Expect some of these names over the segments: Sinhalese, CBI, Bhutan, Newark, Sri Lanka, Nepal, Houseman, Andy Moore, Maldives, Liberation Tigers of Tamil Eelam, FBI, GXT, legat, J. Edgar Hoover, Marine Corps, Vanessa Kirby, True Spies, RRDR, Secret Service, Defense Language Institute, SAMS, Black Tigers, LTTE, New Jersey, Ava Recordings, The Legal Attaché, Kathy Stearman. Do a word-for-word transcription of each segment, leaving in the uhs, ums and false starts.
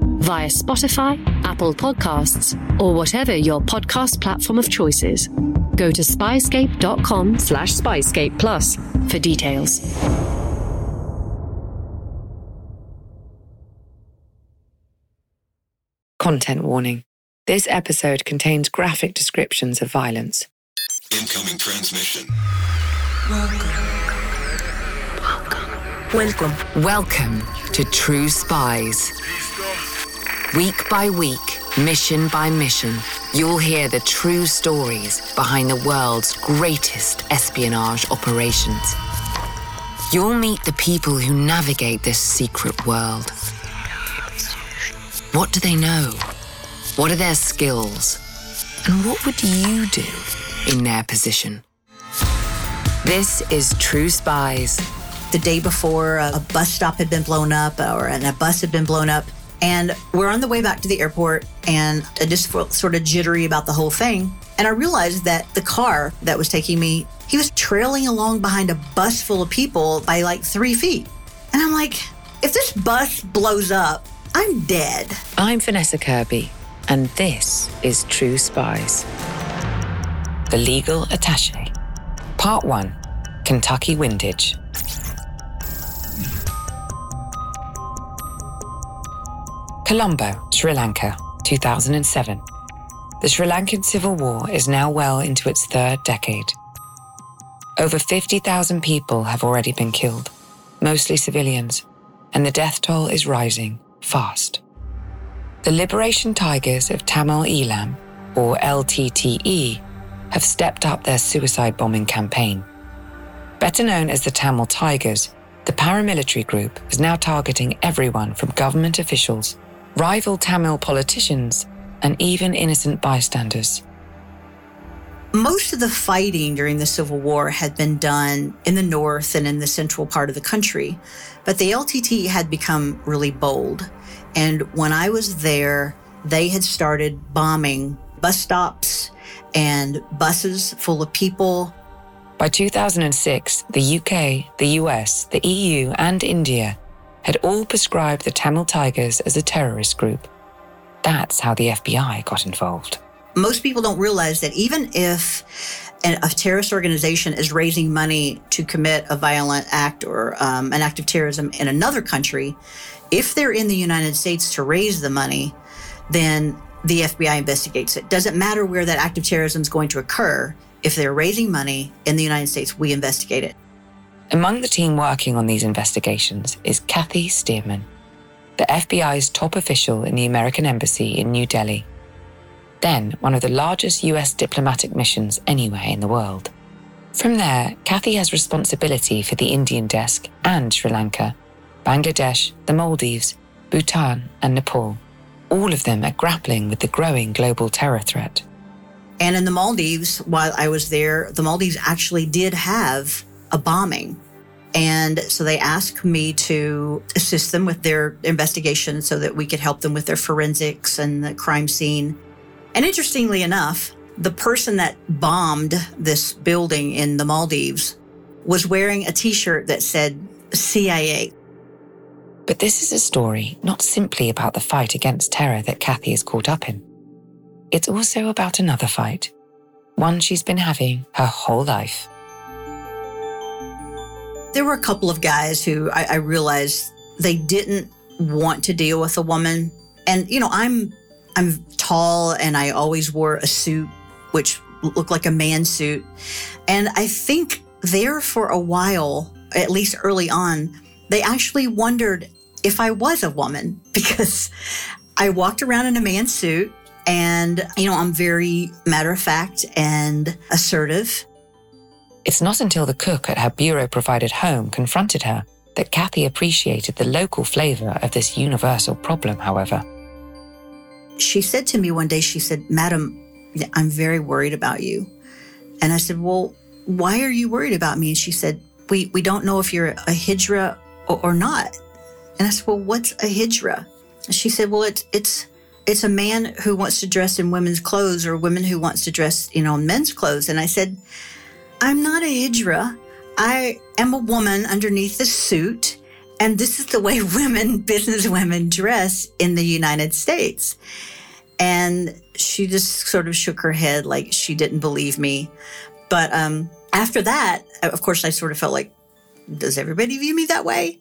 via Spotify, Apple Podcasts, or whatever your podcast platform of choice is. Go to spyscape.com slash spyscape plus for details. Content warning. This episode contains graphic descriptions of violence. Incoming transmission. Welcome. Welcome. Welcome. Welcome to True Spies. Week by week, mission by mission, you'll hear the true stories behind the world's greatest espionage operations. You'll meet the people who navigate this secret world. What do they know? What are their skills? And what would you do in their position? This is True Spies. The day before, a bus stop had been blown up or and a bus had been blown up. And we're on the way back to the airport, and I just felt sort of jittery about the whole thing. And I realized that the car that was taking me, he was trailing along behind a bus full of people by like three feet. And I'm like, if this bus blows up, I'm dead. I'm Vanessa Kirby, and this is True Spies. The Legal Attaché. Part one, Kentucky Windage. Colombo, Sri Lanka, two thousand seven. The Sri Lankan Civil War is now well into its third decade. Over fifty thousand people have already been killed, mostly civilians, and the death toll is rising fast. The Liberation Tigers of Tamil Eelam, or L T T E, have stepped up their suicide bombing campaign. Better known as the Tamil Tigers, the paramilitary group is now targeting everyone from government officials, rival Tamil politicians, and even innocent bystanders. Most of the fighting during the Civil War had been done in the north and in the central part of the country, but the L T T had become really bold. And when I was there, they had started bombing bus stops and buses full of people. By two thousand six, the U K, the U S, the E U, and India had all prescribed the Tamil Tigers as a terrorist group. That's how the F B I got involved. Most people don't realize that even if a terrorist organization is raising money to commit a violent act or um, an act of terrorism in another country, if they're in the United States to raise the money, then the F B I investigates it. Doesn't matter where that act of terrorism is going to occur. If they're raising money in the United States, we investigate it. Among the team working on these investigations is Kathy Stearman, the F B I's top official in the American Embassy in New Delhi, then one of the largest U S diplomatic missions anywhere in the world. From there, Kathy has responsibility for the Indian desk and Sri Lanka, Bangladesh, the Maldives, Bhutan, and Nepal. All of them are grappling with the growing global terror threat. And in the Maldives, while I was there, the Maldives actually did have a bombing. And so they asked me to assist them with their investigation so that we could help them with their forensics and the crime scene. And interestingly enough, the person that bombed this building in the Maldives was wearing a T-shirt that said C I A. But this is a story not simply about the fight against terror that Kathy is caught up in. It's also about another fight, one she's been having her whole life. There were a couple of guys who I, I realized they didn't want to deal with a woman. And, you know, I'm I'm tall and I always wore a suit, which looked like a man suit. And I think there for a while, at least early on, they actually wondered if I was a woman because I walked around in a man suit. And, you know, I'm very matter-of-fact and assertive. It's not until the cook at her bureau-provided home confronted her that Kathy appreciated the local flavor of this universal problem, however. she said to me one day, she said, "Madam, I'm very worried about you." And I said, "Well, why are you worried about me?" And she said, we, we don't know if you're a hijra or, or not. And I said, "Well, what's a hijra?" And she said, "Well, it's, it's, it's a man who wants to dress in women's clothes or women who wants to dress, you know, in men's clothes." And I said, "I'm not a hijra. I am a woman underneath a suit. And this is the way women, business women dress in the United States." And she just sort of shook her head like she didn't believe me. But um, after that, of course, I sort of felt like, does everybody view me that way?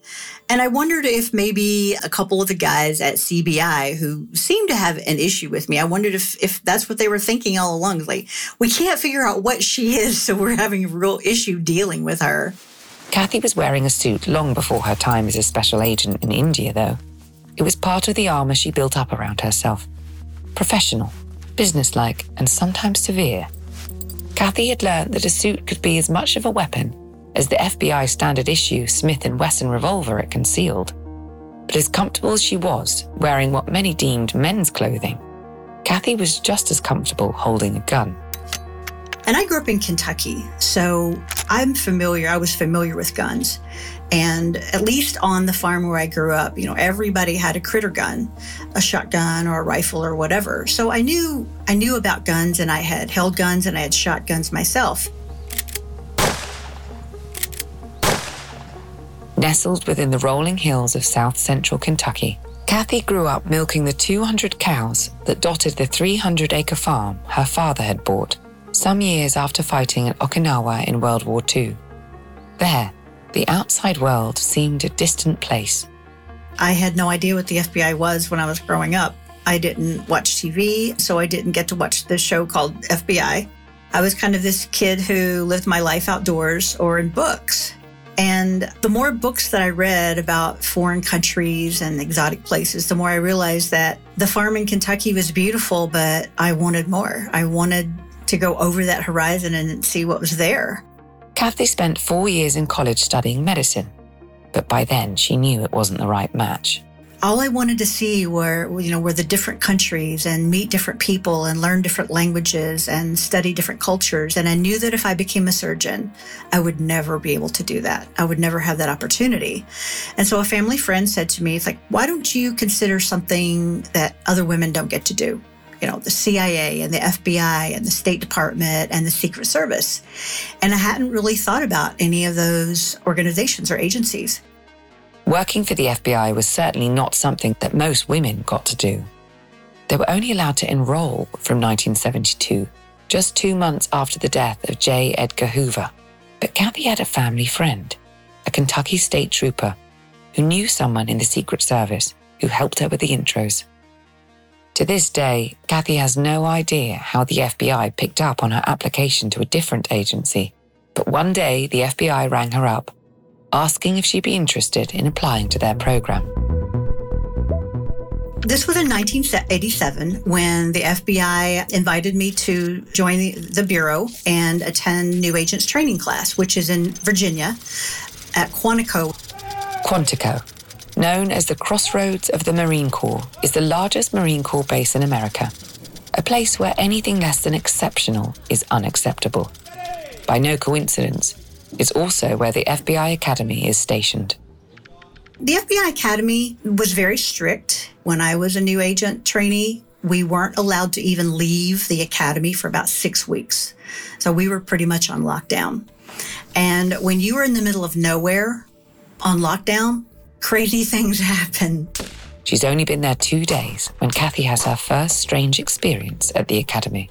And I wondered if maybe a couple of the guys at C B I who seemed to have an issue with me, I wondered if, if that's what they were thinking all along. Like, we can't figure out what she is, so we're having a real issue dealing with her. Kathy was wearing a suit long before her time as a special agent in India, though. It was part of the armour she built up around herself. Professional, businesslike, and sometimes severe. Kathy had learned that a suit could be as much of a weapon as the F B I standard-issue Smith and Wesson revolver it concealed. But as comfortable as she was wearing what many deemed men's clothing, Kathy was just as comfortable holding a gun. And I grew up in Kentucky, so I'm familiar, I was familiar with guns. And at least on the farm where I grew up, you know, everybody had a critter gun, a shotgun or a rifle or whatever. So I knew, I knew about guns, and I had held guns and I had shot guns myself. Nestled within the rolling hills of south-central Kentucky, Kathy grew up milking the two hundred cows that dotted the three hundred acre farm her father had bought some years after fighting at Okinawa in World War Two. There, the outside world seemed a distant place. I had no idea what the F B I was when I was growing up. I didn't watch T V, so I didn't get to watch the show called F B I. I was kind of this kid who lived my life outdoors or in books. And the more books that I read about foreign countries and exotic places, the more I realized that the farm in Kentucky was beautiful, but I wanted more. I wanted to go over that horizon and see what was there. Kathy spent four years in college studying medicine, but by then she knew it wasn't the right match. All I wanted to see were, you know, were the different countries and meet different people and learn different languages and study different cultures. And I knew that if I became a surgeon, I would never be able to do that. I would never have that opportunity. And so a family friend said to me, it's like, why don't you consider something that other women don't get to do? You know, the C I A and the F B I and the State Department and the Secret Service. And I hadn't really thought about any of those organizations or agencies. Working for the F B I was certainly not something that most women got to do. They were only allowed to enroll from nineteen seventy-two, just two months after the death of J. Edgar Hoover. But Kathy had a family friend, a Kentucky state trooper, who knew someone in the Secret Service who helped her with the intros. To this day, Kathy has no idea how the F B I picked up on her application to a different agency. But one day, the F B I rang her up, asking if she'd be interested in applying to their program. This was in nineteen eighty-seven when the F B I invited me to join the, the Bureau and attend New Agents Training Class, which is in Virginia at Quantico. Quantico, known as the Crossroads of the Marine Corps, is the largest Marine Corps base in America, a place where anything less than exceptional is unacceptable. By no coincidence, it's also where the F B I Academy is stationed. The F B I Academy was very strict. When I was a new agent trainee, we weren't allowed to even leave the academy for about six weeks. So we were pretty much on lockdown. And when you were in the middle of nowhere on lockdown, crazy things happen. She's only been there two days when Kathy has her first strange experience at the academy.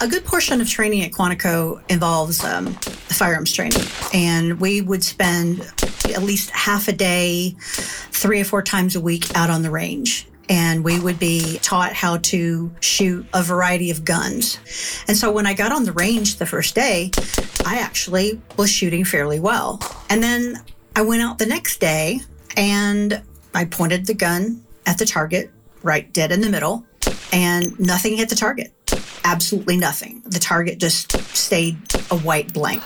A good portion of training at Quantico involves um, firearms training, and we would spend at least half a day, three or four times a week out on the range, and we would be taught how to shoot a variety of guns. And so when I got on the range the first day, I actually was shooting fairly well. And then I went out the next day, and I pointed the gun at the target, right dead in the middle, and nothing hit the target. Absolutely nothing. The target just stayed a white blank.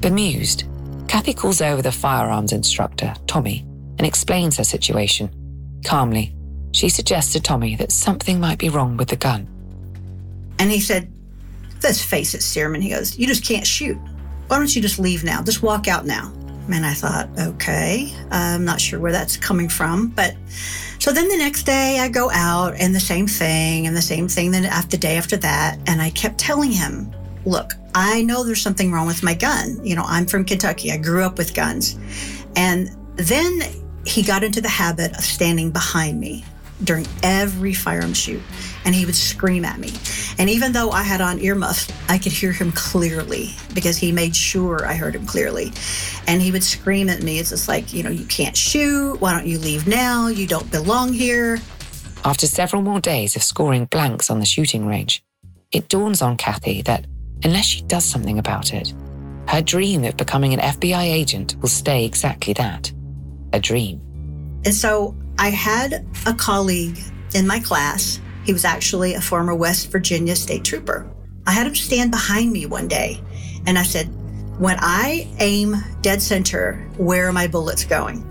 Bemused, Kathy calls over the firearms instructor, Tommy, and explains her situation, calmly, She suggested Tommy that something might be wrong with the gun. And he said, let's face it, Stearman. He goes, you just can't shoot. Why don't you just leave now? Just walk out now. And I thought, okay, I'm not sure where that's coming from. But so then the next day I go out and the same thing and the same thing then after the day after that. And I kept telling him, look, I know there's something wrong with my gun. You know, I'm from Kentucky. I grew up with guns. And then he got into the habit of standing behind me during every firearm shoot, and he would scream at me. And even though I had on earmuffs, I could hear him clearly because he made sure I heard him clearly. And he would scream at me. It's just like, you know, you can't shoot. Why don't you leave now? You don't belong here. After several more days of scoring blanks on the shooting range, it dawns on Kathy that unless she does something about it, her dream of becoming an F B I agent will stay exactly that, a dream. And so I had a colleague in my class. He was actually a former West Virginia state trooper. I had him stand behind me one day, and I said, when I aim dead center, where are my bullets going?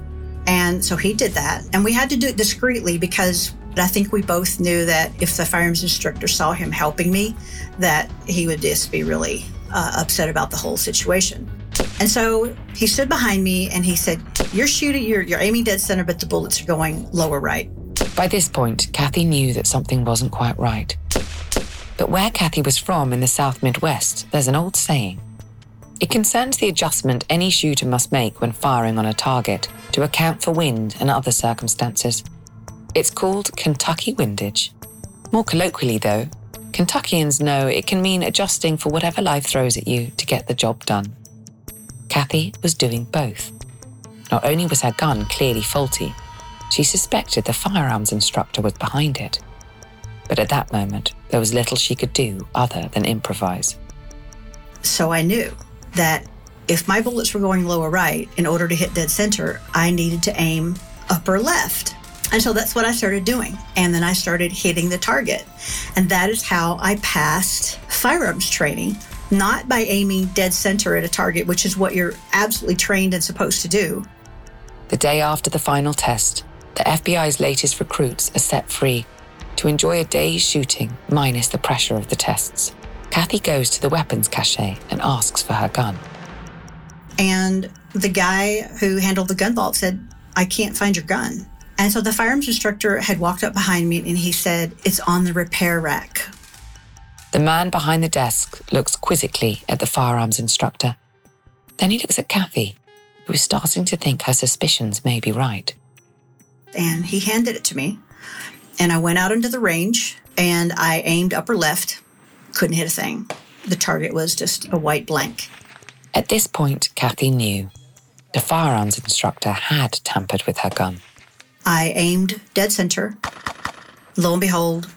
And so he did that. And we had to do it discreetly because I think we both knew that if the firearms instructor saw him helping me, that he would just be really uh, upset about the whole situation. And so he stood behind me and he said, you're shooting, you're, you're aiming dead center, but the bullets are going lower right. By this point, Kathy knew that something wasn't quite right. But where Kathy was from in the South Midwest, there's an old saying. It concerns the adjustment any shooter must make when firing on a target to account for wind and other circumstances. It's called Kentucky Windage. More colloquially, though, Kentuckians know it can mean adjusting for whatever life throws at you to get the job done. Kathy was doing both. Not only was her gun clearly faulty, she suspected the firearms instructor was behind it. But at that moment, there was little she could do other than improvise. So I knew that if my bullets were going lower right, in order to hit dead center, I needed to aim upper left. And so that's what I started doing. And then I started hitting the target. And that is how I passed firearms training. Not by aiming dead center at a target, which is what you're absolutely trained and supposed to do. The day after the final test, the F B I's latest recruits are set free to enjoy a day's shooting minus the pressure of the tests. Kathy goes to the weapons cache and asks for her gun. And the guy who handled the gun vault said, I can't find your gun. And so the firearms instructor had walked up behind me and he said, it's on the repair rack. The man behind the desk looks quizzically at the firearms instructor. Then he looks at Kathy, who is starting to think her suspicions may be right. And he handed it to me, and I went out into the range, and I aimed upper left, couldn't hit a thing. The target was just a white blank. At this point, Kathy knew. The firearms instructor had tampered with her gun. I aimed dead center. Lo and behold,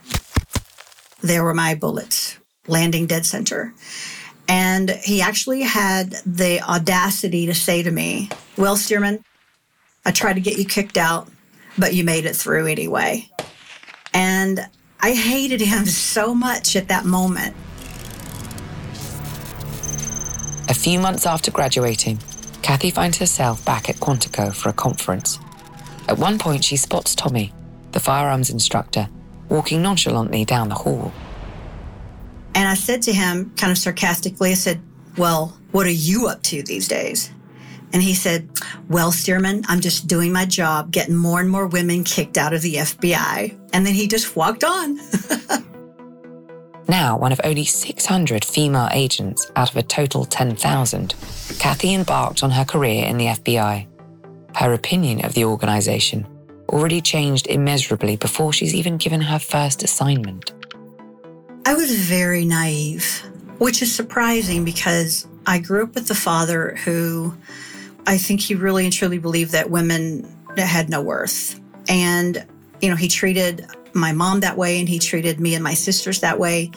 there were my bullets landing dead center. And he actually had the audacity to say to me, well, Stearman, I tried to get you kicked out, but you made it through anyway. And I hated him so much at that moment. A few months after graduating, Kathy finds herself back at Quantico for a conference. At one point, she spots Tommy, the firearms instructor, walking nonchalantly down the hall. And I said to him, kind of sarcastically, I said, well, what are you up to these days? And he said, well, Stearman, I'm just doing my job, getting more and more women kicked out of the F B I. And then he just walked on. Now one of only six hundred female agents out of a total ten thousand, Kathy embarked on her career in the F B I. Her opinion of the organization already changed immeasurably before she's even given her first assignment. I was very naive, which is surprising because I grew up with a father who I think he really and truly believed that women had no worth. And, you know, he treated my mom that way and he treated me and my sisters that way.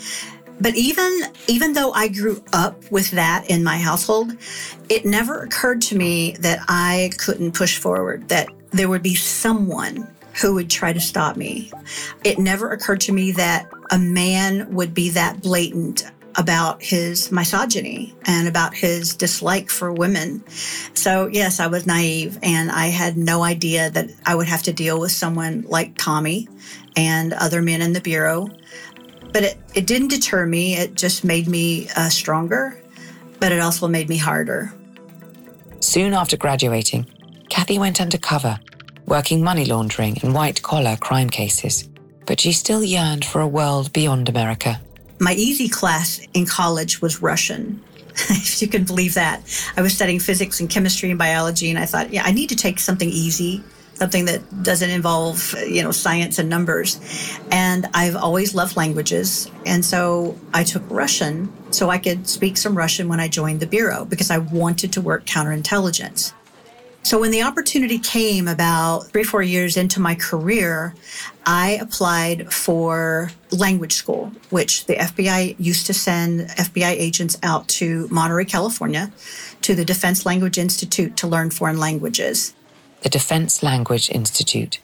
But even, even though I grew up with that in my household, it never occurred to me that I couldn't push forward, that there would be someone who would try to stop me. It never occurred to me that a man would be that blatant about his misogyny and about his dislike for women. So yes, I was naive, and I had no idea that I would have to deal with someone like Tommy and other men in the Bureau. But it, it didn't deter me. It just made me uh, stronger, but it also made me harder. Soon after graduating, Kathy went undercover, working money laundering and white-collar crime cases. But she still yearned for a world beyond America. My easy class in college was Russian, if you can believe that. I was studying physics and chemistry and biology, and I thought, yeah, I need to take something easy, something that doesn't involve, you know, science and numbers. And I've always loved languages, and so I took Russian so I could speak some Russian when I joined the Bureau, because I wanted to work counterintelligence. So when the opportunity came about three, four years into my career, I applied for language school, which the F B I used to send F B I agents out to Monterey, California, to the Defense Language Institute to learn foreign languages. The Defense Language Institute,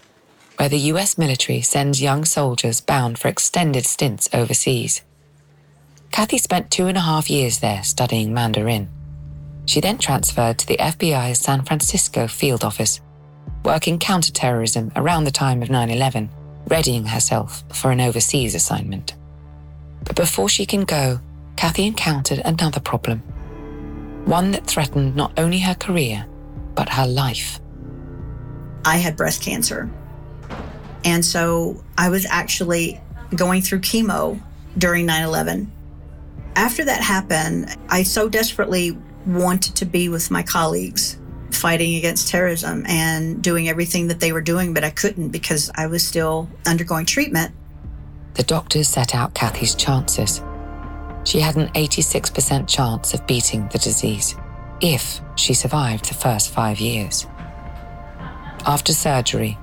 where the U S military sends young soldiers bound for extended stints overseas. Kathy spent two and a half years there studying Mandarin. She then transferred to the F B I's San Francisco field office, working counterterrorism around the time of nine eleven, readying herself for an overseas assignment. But before she can go, Kathy encountered another problem, one that threatened not only her career, but her life. I had breast cancer, and so I was actually going through chemo during nine eleven. After that happened, I so desperately wanted to be with my colleagues fighting against terrorism and doing everything that they were doing, but I couldn't because I was still undergoing treatment. The doctors set out Kathy's chances. She had an eighty-six percent chance of beating the disease if she survived the first five years. After surgery,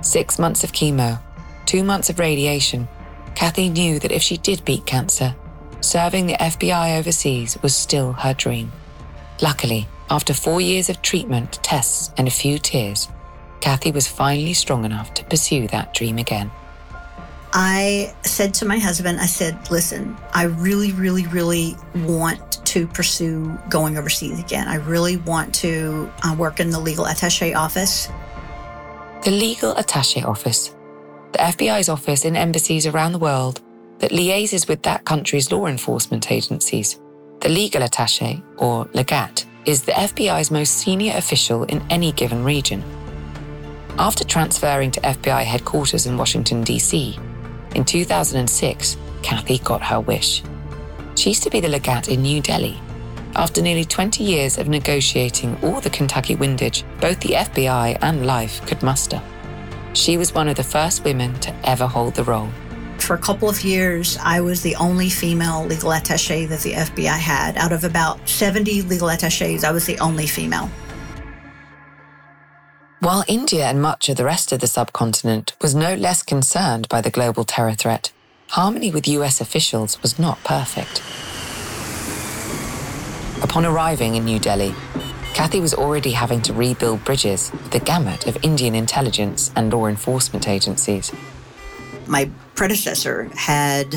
six months of chemo, two months of radiation, Kathy knew that if she did beat cancer, serving the F B I overseas was still her dream. Luckily, after four years of treatment, tests, and a few tears, Kathy was finally strong enough to pursue that dream again. I said to my husband, I said, listen, I really, really, really want to pursue going overseas again. I really want to uh, work in the legal attaché office. The legal attaché office, the F B I's office in embassies around the world that liaises with that country's law enforcement agencies. The legal attaché, or legat, is the F B I's most senior official in any given region. After transferring to F B I headquarters in Washington, D C, in two thousand six, Kathy got her wish. She used to be the legat in New Delhi. After nearly twenty years of negotiating all the Kentucky windage both the F B I and life could muster, she was one of the first women to ever hold the role. For a couple of years, I was the only female legal attaché that the F B I had. Out of about seventy legal attachés, I was the only female. While India and much of the rest of the subcontinent was no less concerned by the global terror threat, harmony with U S officials was not perfect. Upon arriving in New Delhi, Kathy was already having to rebuild bridges with the gamut of Indian intelligence and law enforcement agencies. My predecessor had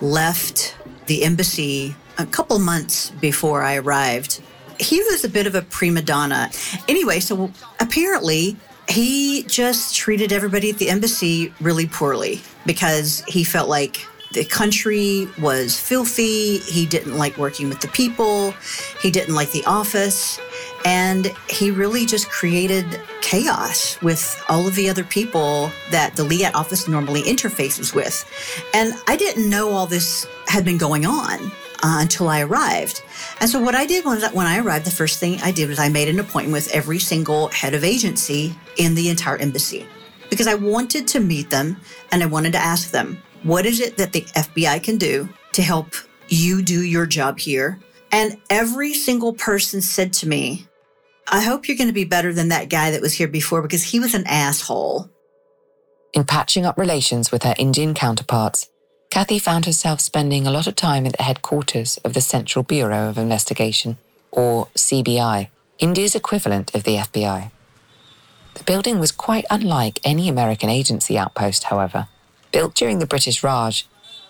left the embassy a couple months before I arrived. He was a bit of a prima donna. Anyway, so apparently he just treated everybody at the embassy really poorly because he felt like the country was filthy. He didn't like working with the people. He didn't like the office. And he really just created chaos with all of the other people that the legat office normally interfaces with. And I didn't know all this had been going on uh, until I arrived. And so what I did was that when I arrived, the first thing I did was I made an appointment with every single head of agency in the entire embassy, because I wanted to meet them and I wanted to ask them, what is it that the F B I can do to help you do your job here? And every single person said to me, I hope you're going to be better than that guy that was here before, because he was an asshole. In patching up relations with her Indian counterparts, Kathy found herself spending a lot of time at the headquarters of the Central Bureau of Investigation, or C B I, India's equivalent of the F B I. The building was quite unlike any American agency outpost, however. Built during the British Raj,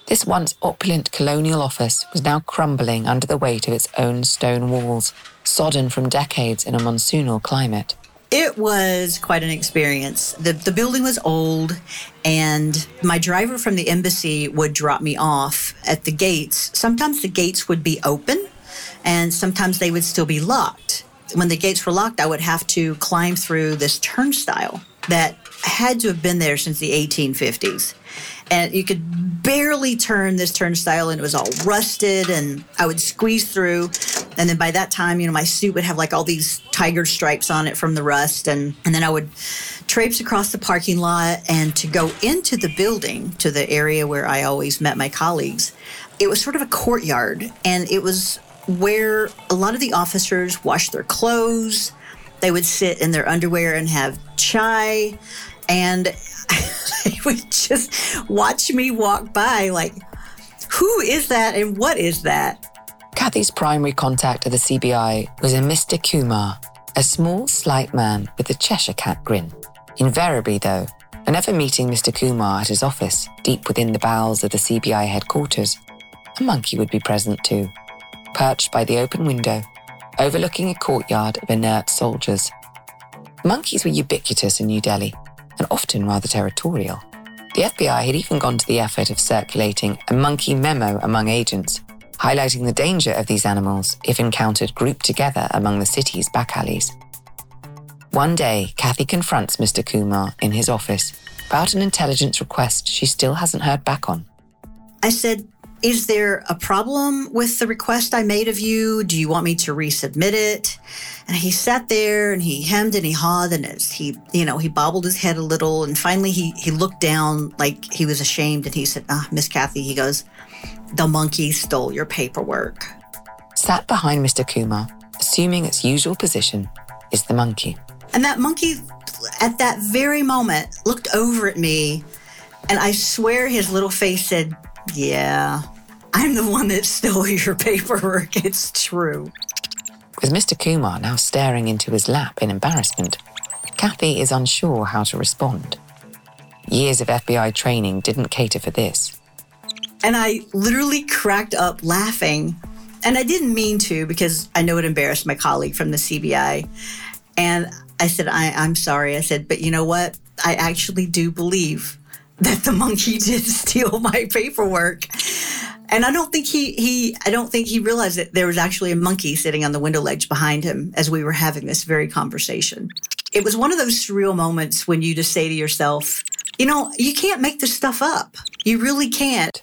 This once opulent colonial office was now crumbling under the weight of its own stone walls, sodden from decades in a monsoonal climate. It was quite an experience. The the building was old, and my driver from the embassy would drop me off at the gates. Sometimes the gates would be open, and sometimes they would still be locked. When the gates were locked, I would have to climb through this turnstile that had to have been there since the eighteen fifties. And you could barely turn this turnstile, and it was all rusted, and I would squeeze through. And then by that time, you know, my suit would have like all these tiger stripes on it from the rust. And, and then I would traipse across the parking lot, and to go into the building, to the area where I always met my colleagues, it was sort of a courtyard. And it was where a lot of the officers washed their clothes. They would sit in their underwear and have chai. And they would just watch me walk by like, who is that and what is that? Kathy's primary contact at the C B I was a Mister Kumar, a small, slight man with a Cheshire cat grin. Invariably, though, whenever meeting Mister Kumar at his office, deep within the bowels of the C B I headquarters, a monkey would be present too, perched by the open window, overlooking a courtyard of inert soldiers. Monkeys were ubiquitous in New Delhi, and often rather territorial. The F B I had even gone to the effort of circulating a monkey memo among agents, highlighting the danger of these animals if encountered grouped together among the city's back alleys. One day, Kathy confronts Mister Kumar in his office about an intelligence request she still hasn't heard back on. I said, is there a problem with the request I made of you? Do you want me to resubmit it? And he sat there and he hemmed and he hawed and he, you know, he bobbled his head a little. And finally he, he looked down like he was ashamed and he said, ah, Miss Kathy, he goes, the monkey stole your paperwork. Sat behind Mister Kumar, assuming its usual position, is the monkey. And that monkey, at that very moment, looked over at me, and I swear his little face said, yeah, I'm the one that stole your paperwork, it's true. With Mister Kumar now staring into his lap in embarrassment, Kathy is unsure how to respond. Years of F B I training didn't cater for this. And I literally cracked up laughing. And I didn't mean to, because I know it embarrassed my colleague from the C B I. And I said, I, I'm sorry. I said, but you know what? I actually do believe that the monkey did steal my paperwork. And I don't think he, he I don't think he realized that there was actually a monkey sitting on the window ledge behind him as we were having this very conversation. It was one of those surreal moments when you just say to yourself, you know, you can't make this stuff up. You really can't.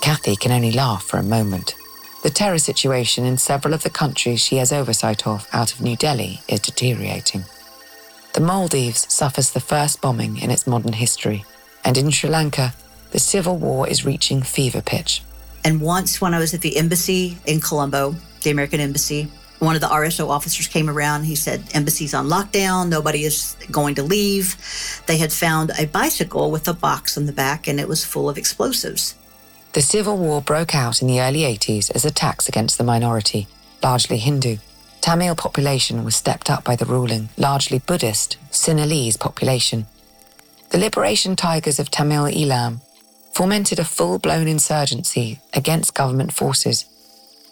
Kathy can only laugh for a moment. The terror situation in several of the countries she has oversight of out of New Delhi is deteriorating. The Maldives suffers the first bombing in its modern history, and in Sri Lanka, the civil war is reaching fever pitch. And once when I was at the embassy in Colombo, the American embassy, one of the R S O officers came around. He said, embassy's on lockdown. Nobody is going to leave. They had found a bicycle with a box on the back, and it was full of explosives. The civil war broke out in the early eighties as attacks against the minority, largely Hindu. Tamil population was stepped up by the ruling, largely Buddhist, Sinhalese population. The Liberation Tigers of Tamil Eelam fomented a full-blown insurgency against government forces,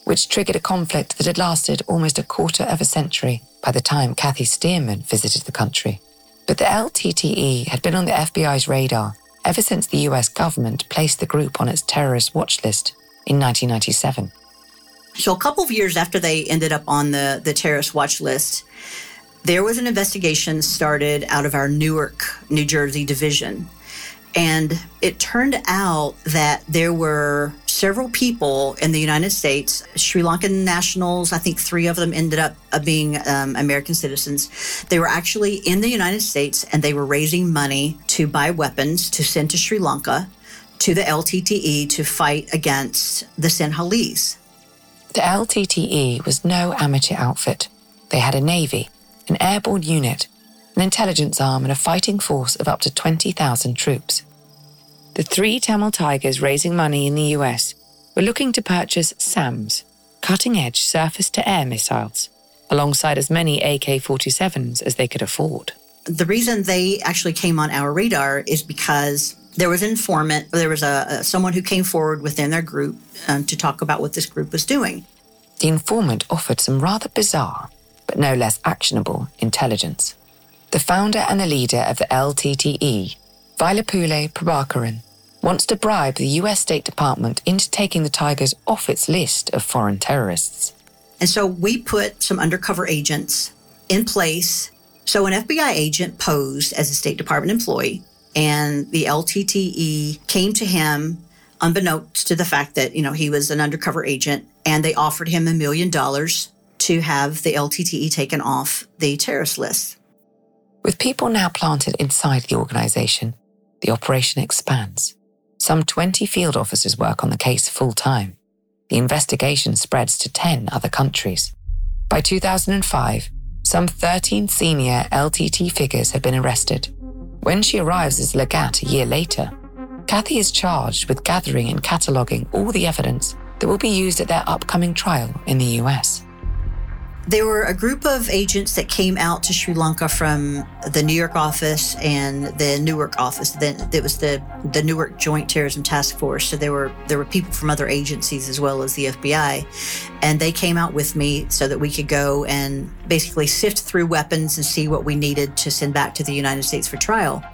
which triggered a conflict that had lasted almost a quarter of a century by the time Kathy Stearman visited the country. But the L T T E had been on the F B I's radar ever since the U S government placed the group on its terrorist watch list in nineteen ninety-seven. So a couple of years after they ended up on the, the terrorist watch list, there was an investigation started out of our Newark, New Jersey division. And it turned out that there were several people in the United States, Sri Lankan nationals. I think three of them ended up being um, American citizens. They were actually in the United States, and they were raising money to buy weapons to send to Sri Lanka, to the L T T E, to fight against the Sinhalese. The L T T E was no amateur outfit. They had a navy, an airborne unit, an intelligence arm, and a fighting force of up to twenty thousand troops. The three Tamil Tigers raising money in the U S were looking to purchase SAMs, cutting-edge surface-to-air missiles, alongside as many A K forty-sevens as they could afford. The reason they actually came on our radar is because there was an informant, there was a, a someone who came forward within their group um, to talk about what this group was doing. The informant offered some rather bizarre, but no less actionable, intelligence. The founder and the leader of the L T T E, Vailapule Prabhakaran, wants to bribe the U S State Department into taking the Tigers off its list of foreign terrorists. And so we put some undercover agents in place. So an F B I agent posed as a State Department employee, and the L T T E came to him unbeknownst to the fact that, you know, he was an undercover agent, and they offered him a million dollars to have the L T T E taken off the terrorist list. With people now planted inside the organization, the operation expands. Some twenty field officers work on the case full-time. The investigation spreads to ten other countries. By two thousand five, some thirteen senior L T T figures have been arrested. When she arrives as Legat a year later, Kathy is charged with gathering and cataloguing all the evidence that will be used at their upcoming trial in the U S. There were a group of agents that came out to Sri Lanka from the New York office and the Newark office. Then it was the, the Newark Joint Terrorism Task Force. So there were there were people from other agencies as well as the F B I. And they came out with me so that we could go and basically sift through weapons and see what we needed to send back to the United States for trial.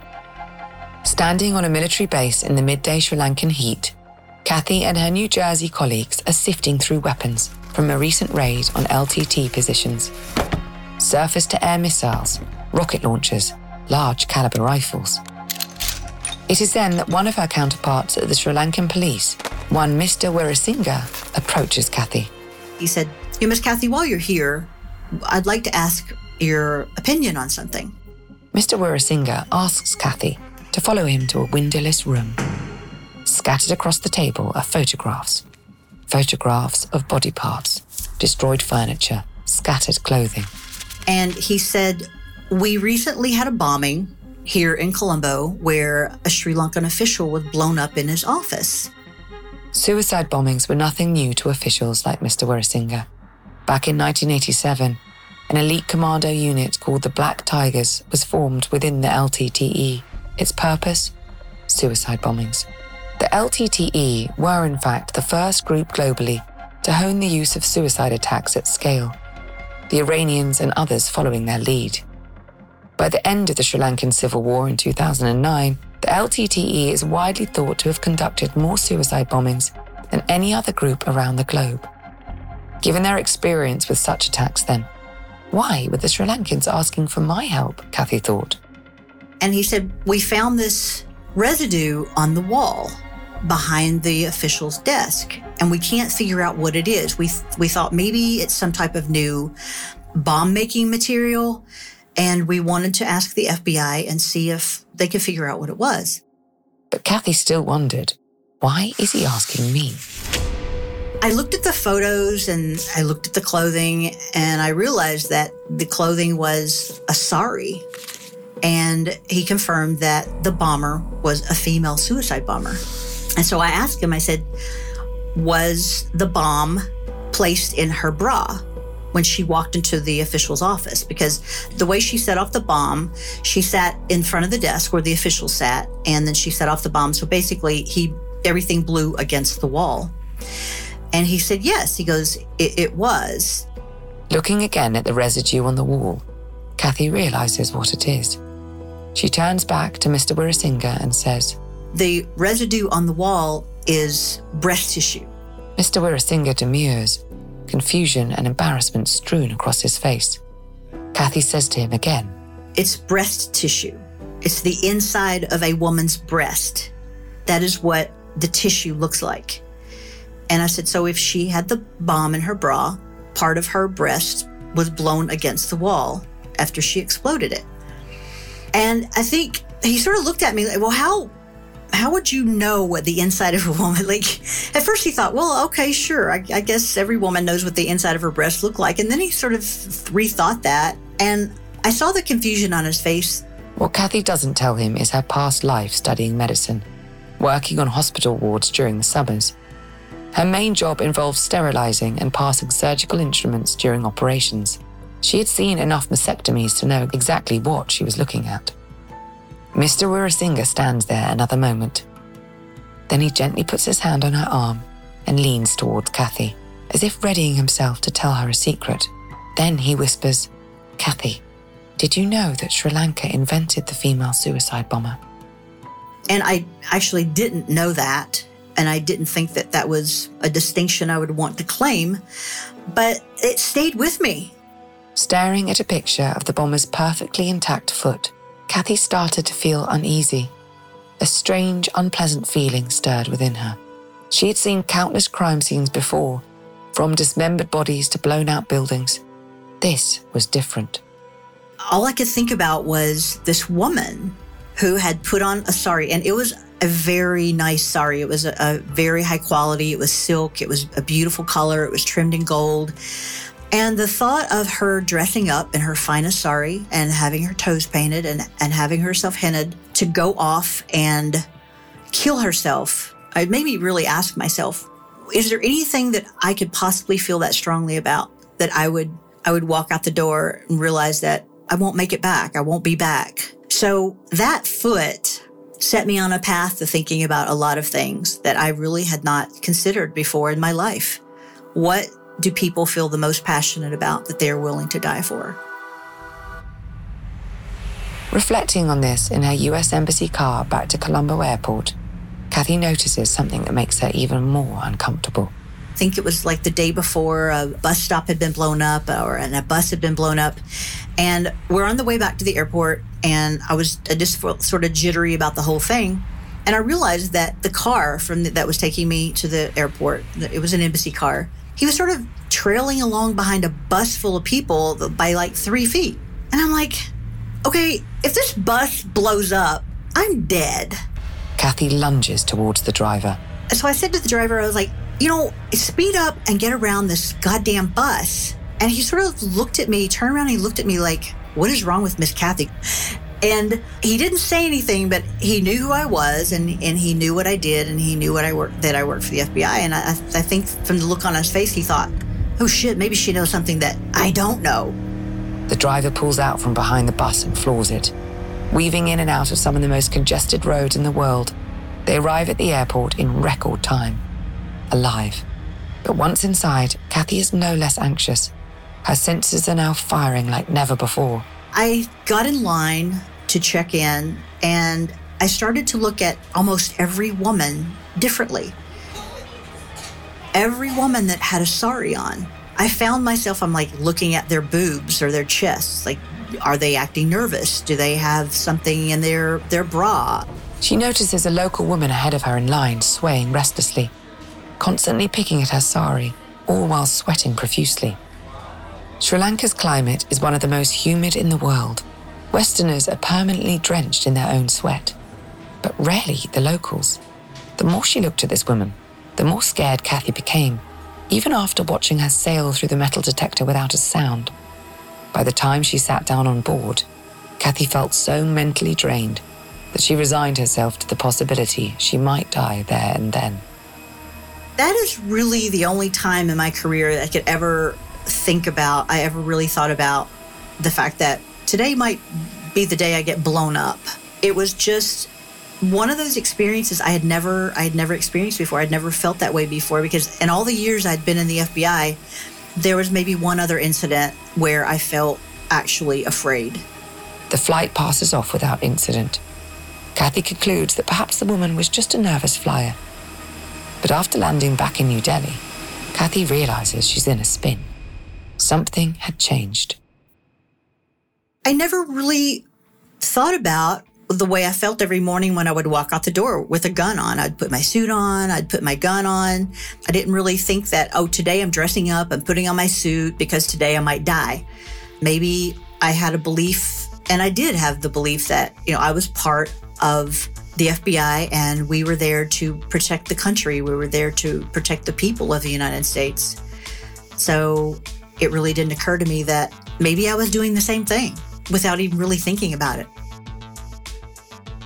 Standing on a military base in the midday Sri Lankan heat, Kathy and her New Jersey colleagues are sifting through weapons from a recent raid on L T T positions. Surface-to-air missiles, rocket launchers, large-caliber rifles. It is then that one of her counterparts at the Sri Lankan police, one Mister Weerasinghe, approaches Kathy. He said, "Hey, Miss Kathy, while you're here, I'd like to ask your opinion on something." Mister Weerasinghe asks Kathy to follow him to a windowless room. Scattered across the table are photographs. Photographs of body parts, destroyed furniture, scattered clothing. And he said, "We recently had a bombing here in Colombo where a Sri Lankan official was blown up in his office." Suicide bombings were nothing new to officials like Mister Weerasinghe. Back in nineteen eighty-seven, an elite commando unit called the Black Tigers was formed within the L T T E. Its purpose? Suicide bombings. The L T T E were in fact the first group globally to hone the use of suicide attacks at scale, the Iranians and others following their lead. By the end of the Sri Lankan civil war in two thousand nine, the L T T E is widely thought to have conducted more suicide bombings than any other group around the globe. Given their experience with such attacks then, why were the Sri Lankans asking for my help, Kathy thought. And he said, "We found this residue on the wall behind the official's desk, and we can't figure out what it is. We th- we thought maybe it's some type of new bomb-making material, and we wanted to ask the F B I and see if they could figure out what it was." But Kathy still wondered, why is he asking me? I looked at the photos and I looked at the clothing, and I realized that the clothing was a sari. And he confirmed that the bomber was a female suicide bomber. And so I asked him, I said, "Was the bomb placed in her bra when she walked into the official's office?" Because the way she set off the bomb, she sat in front of the desk where the official sat, and then she set off the bomb. So basically, he everything blew against the wall. And he said, "Yes." He goes, it, it was. Looking again at the residue on the wall, Kathy realizes what it is. She turns back to Mister Weerasinghe and says, "The residue on the wall is breast tissue." Mister Weerasinghe demurs, confusion and embarrassment strewn across his face. Kathy says to him again, "It's breast tissue. It's the inside of a woman's breast. That is what the tissue looks like." And I said, so if she had the bomb in her bra, part of her breast was blown against the wall after she exploded it. And I think he sort of looked at me like, well, how how would you know what the inside of a woman, like, at first he thought, well, okay, sure. I, I guess every woman knows what the inside of her breasts look like. And then he sort of rethought that. And I saw the confusion on his face. What Kathy doesn't tell him is her past life studying medicine, working on hospital wards during the summers. Her main job involves sterilizing and passing surgical instruments during operations. She had seen enough mastectomies to know exactly what she was looking at. Mister Weerasinghe stands there another moment. Then he gently puts his hand on her arm and leans towards Kathy, as if readying himself to tell her a secret. Then he whispers, Kathy, did you know that Sri Lanka invented the female suicide bomber? And I actually didn't know that. And I didn't think that that was a distinction I would want to claim, but it stayed with me. Staring at a picture of the bomber's perfectly intact foot, Kathy started to feel uneasy. A strange, unpleasant feeling stirred within her. She had seen countless crime scenes before, from dismembered bodies to blown-out buildings. This was different. All I could think about was this woman who had put on a sari, and it was a very nice sari. It was a, a very high quality. It was silk. It was a beautiful color. It was trimmed in gold. And the thought of her dressing up in her finest sari and having her toes painted and, and having herself hennaed to go off and kill herself, it made me really ask myself, is there anything that I could possibly feel that strongly about that I would I would walk out the door and realize that I won't make it back. I won't be back. So that foot set me on a path to thinking about a lot of things that I really had not considered before in my life. What do people feel the most passionate about that they're willing to die for? Reflecting on this in her U S Embassy car back to Colombo Airport, Kathy notices something that makes her even more uncomfortable. I think it was like the day before a bus stop had been blown up or and a bus had been blown up. And we're on the way back to the airport, and I was just sort of jittery about the whole thing. And I realized that the car from the, that was taking me to the airport, it was an embassy car, he was sort of trailing along behind a bus full of people by like three feet. And I'm like, okay, if this bus blows up, I'm dead. Kathy lunges towards the driver. So I said to the driver, I was like, you know, speed up and get around this goddamn bus. And he sort of looked at me, turned around, and he looked at me like, what is wrong with Miss Kathy? And he didn't say anything, but he knew who I was, and, and he knew what I did, and he knew what I worked, that I worked for the F B I. And I, I think from the look on his face, he thought, oh shit, maybe she knows something that I don't know. The driver pulls out from behind the bus and floors it. Weaving in and out of some of the most congested roads in the world, they arrive at the airport in record time, alive. But once inside, Kathy is no less anxious. Her senses are now firing like never before. I got in line to check in, and I started to look at almost every woman differently. Every woman that had a sari on. I found myself, I'm like looking at their boobs or their chests. Like, are they acting nervous? Do they have something in their, their bra? She notices a local woman ahead of her in line swaying restlessly, constantly picking at her sari, all while sweating profusely. Sri Lanka's climate is one of the most humid in the world. Westerners are permanently drenched in their own sweat, but rarely the locals. The more she looked at this woman, the more scared Kathy became, even after watching her sail through the metal detector without a sound. By the time she sat down on board, Kathy felt so mentally drained that she resigned herself to the possibility she might die there and then. That is really the only time in my career that I could ever think about, I ever really thought about the fact that today might be the day I get blown up. It was just one of those experiences I had never, I had never experienced before. I'd never felt that way before because in all the years I'd been in the F B I, there was maybe one other incident where I felt actually afraid. The flight passes off without incident. Kathy concludes that perhaps the woman was just a nervous flyer. But after landing back in New Delhi, Kathy realizes she's in a spin. Something had changed. I never really thought about the way I felt every morning when I would walk out the door with a gun on. I'd put my suit on. I'd put my gun on. I didn't really think that, oh, today I'm dressing up. I'm putting on my suit because today I might die. Maybe I had a belief, and I did have the belief that, you know, I was part of the F B I and we were there to protect the country. We were there to protect the people of the United States. So it really didn't occur to me that maybe I was doing the same thing without even really thinking about it.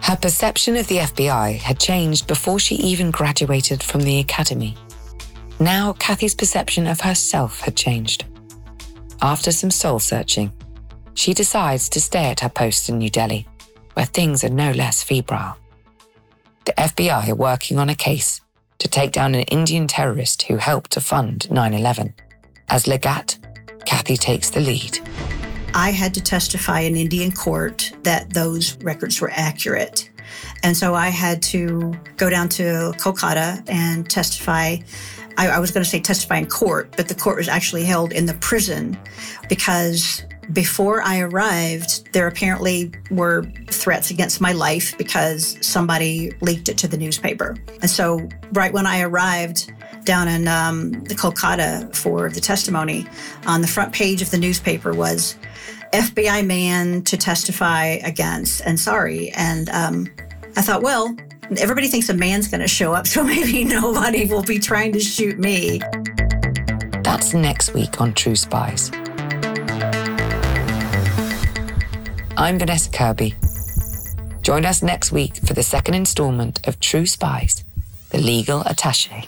Her perception of the F B I had changed before she even graduated from the academy. Now, Kathy's perception of herself had changed. After some soul-searching, she decides to stay at her post in New Delhi, where things are no less febrile. The F B I are working on a case to take down an Indian terrorist who helped to fund nine eleven. As Legat, Kathy takes the lead. I had to testify in Indian court that those records were accurate. And so I had to go down to Kolkata and testify. I, I was going to say testify in court, but the court was actually held in the prison because before I arrived, there apparently were threats against my life because somebody leaked it to the newspaper. And so right when I arrived down in um, the Kolkata for the testimony, on the front page of the newspaper was, F B I man to testify against Ansari. And um, I thought, well, everybody thinks a man's going to show up, so maybe nobody will be trying to shoot me. That's next week on True Spies. I'm Vanessa Kirby. Join us next week for the second installment of True Spies, The Legal Attaché.